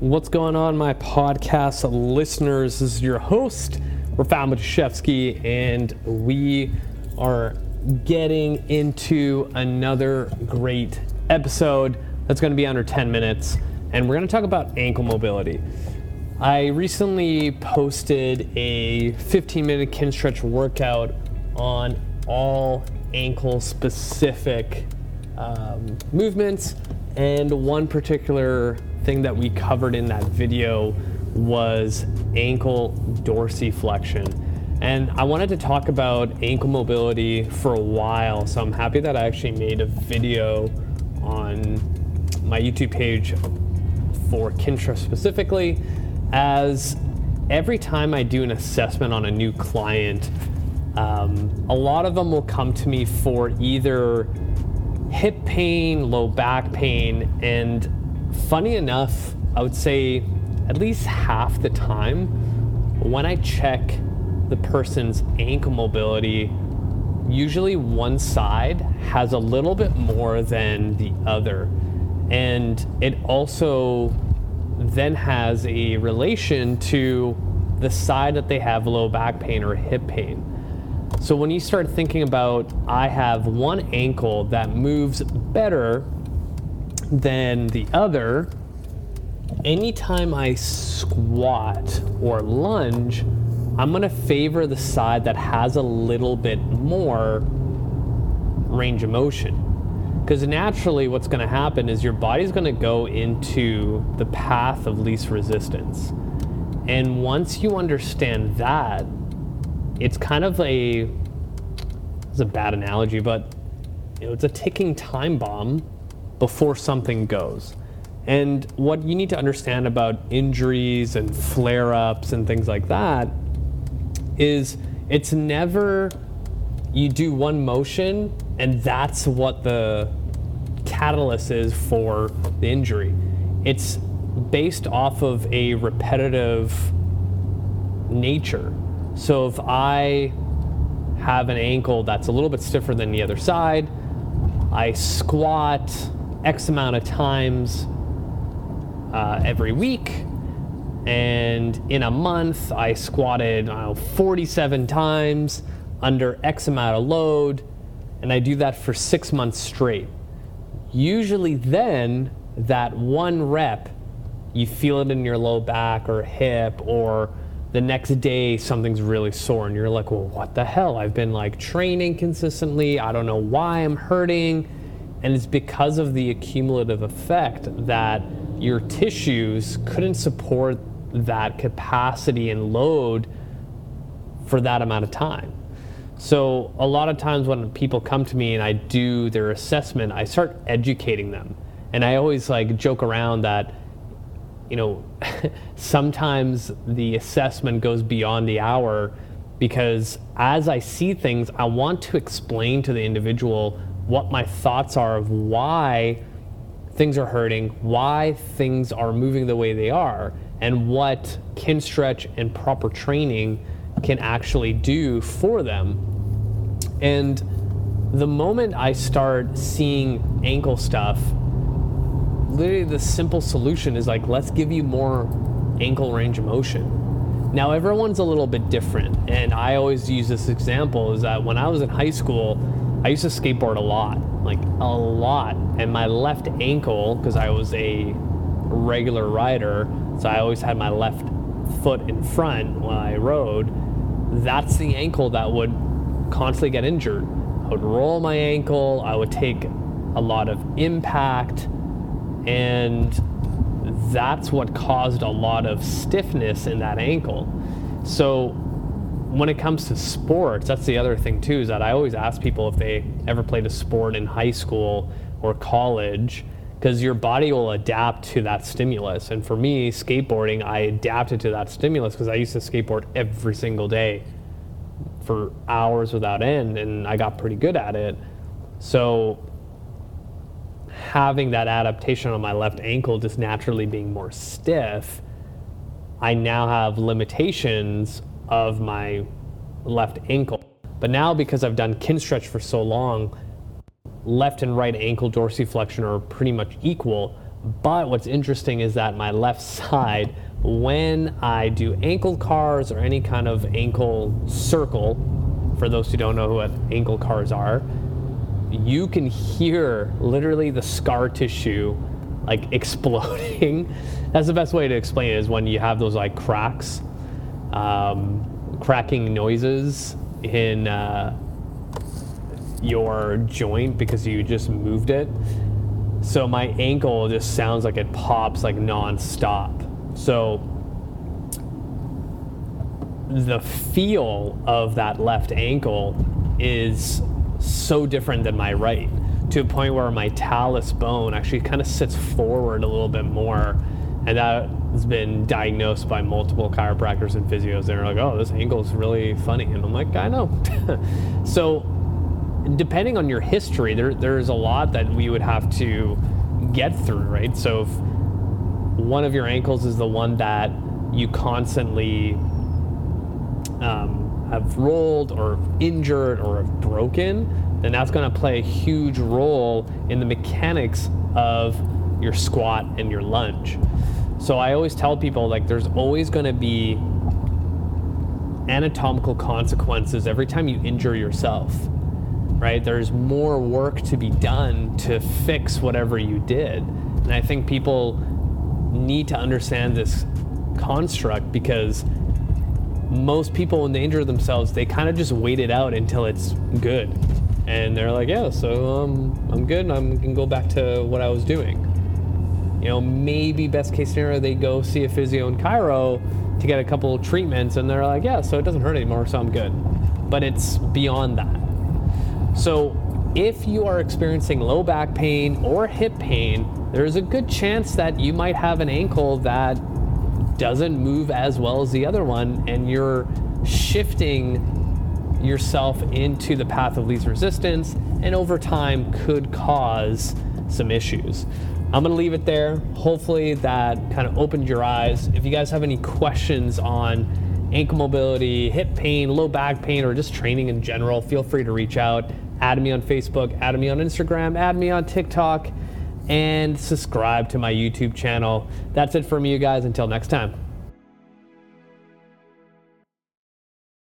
What's going on, my podcast listeners? This is your host, Rafał Matuszewski, and we are getting into another great episode that's going to be under 10 minutes, and we're going to talk about ankle mobility. I recently posted a 15-minute Kinstretch workout on all ankle-specific movements, and one particular thing that we covered in that video was ankle dorsiflexion. And I wanted to talk about ankle mobility for a while, so I'm happy that I actually made a video on my YouTube page for Kintra specifically, as every time I do an assessment on a new client, a lot of them will come to me for either hip pain, low back pain, and funny enough, I would say at least half the time when I check the person's ankle mobility, usually one side has a little bit more than the other. And it also then has a relation to the side that they have low back pain or hip pain. So when you start thinking about, I have one ankle that moves better than the other, anytime I squat or lunge, I'm gonna favor the side that has a little bit more range of motion. Because naturally what's gonna happen is your body's gonna go into the path of least resistance. And once you understand that, it's kind of it's a bad analogy, but it's a ticking time bomb before something goes. And what you need to understand about injuries and flare-ups and things like that is it's never you do one motion and that's what the catalyst is for the injury. It's based off of a repetitive nature. So if I have an ankle that's a little bit stiffer than the other side, I squat X amount of times every week, and in a month I squatted 47 times under X amount of load, and I do that for 6 months straight. Usually then that one rep, you feel it in your low back or hip, or the next day something's really sore and you're like, well, what the hell? I've been training consistently. I don't know why I'm hurting. And it's because of the accumulative effect that your tissues couldn't support that capacity and load for that amount of time. So a lot of times when people come to me and I do their assessment, I start educating them. And I always joke around that, sometimes the assessment goes beyond the hour, because as I see things, I want to explain to the individual what my thoughts are of why things are hurting, why things are moving the way they are, and what Kinstretch and proper training can actually do for them. And the moment I start seeing ankle stuff, literally the simple solution is let's give you more ankle range of motion. Now everyone's a little bit different, and I always use this example is that when I was in high school, I used to skateboard a lot, and my left ankle, because I was a regular rider, so I always had my left foot in front when I rode, that's the ankle that would constantly get injured. I would roll my ankle, I would take a lot of impact, and that's what caused a lot of stiffness in that ankle. So when it comes to sports, that's the other thing too, is that I always ask people if they ever played a sport in high school or college, because your body will adapt to that stimulus. And for me, skateboarding, I adapted to that stimulus because I used to skateboard every single day for hours without end, and I got pretty good at it. So having that adaptation on my left ankle just naturally being more stiff, I now have limitations of my left ankle. But now, because I've done Kinstretch for so long, left and right ankle dorsiflexion are pretty much equal, But what's interesting is that my left side, when I do ankle cars or any kind of ankle circle, for those who don't know what ankle cars are, you can hear literally the scar tissue like exploding. That's the best way to explain it, is when you have those like cracks, cracking noises in your joint because you just moved it. So my ankle just sounds like it pops like nonstop. So the feel of that left ankle is so different than my right, to a point where my talus bone actually kind of sits forward a little bit more, and that has been diagnosed by multiple chiropractors and physios. They're like, oh, this ankle's really funny, and I'm like, I know. So depending on your history, there's a lot that we would have to get through, right? So if one of your ankles is the one that you constantly have rolled or injured or have broken, then that's going to play a huge role in the mechanics of your squat and your lunge. So I always tell people, like, there's always going to be anatomical consequences every time you injure yourself, right? There's more work to be done to fix whatever you did. And I think people need to understand this construct, because most people, when they injure themselves, they kind of just wait it out until it's good, and they're like, yeah, so I'm good, and I can go back to what I was doing. You know, maybe best case scenario, they go see a physio in Cairo to get a couple of treatments, and they're like, yeah, so it doesn't hurt anymore, so I'm good. But it's beyond that. So if you are experiencing low back pain or hip pain, there's a good chance that you might have an ankle that doesn't move as well as the other one, and you're shifting yourself into the path of least resistance, and over time could cause some issues. I'm gonna leave it there. Hopefully that kind of opened your eyes. If you guys have any questions on ankle mobility, hip pain, low back pain, or just training in general, feel free to reach out. Add me on Facebook, add me on Instagram, add me on TikTok, and subscribe to my YouTube channel. That's it for me, you guys. Until next time.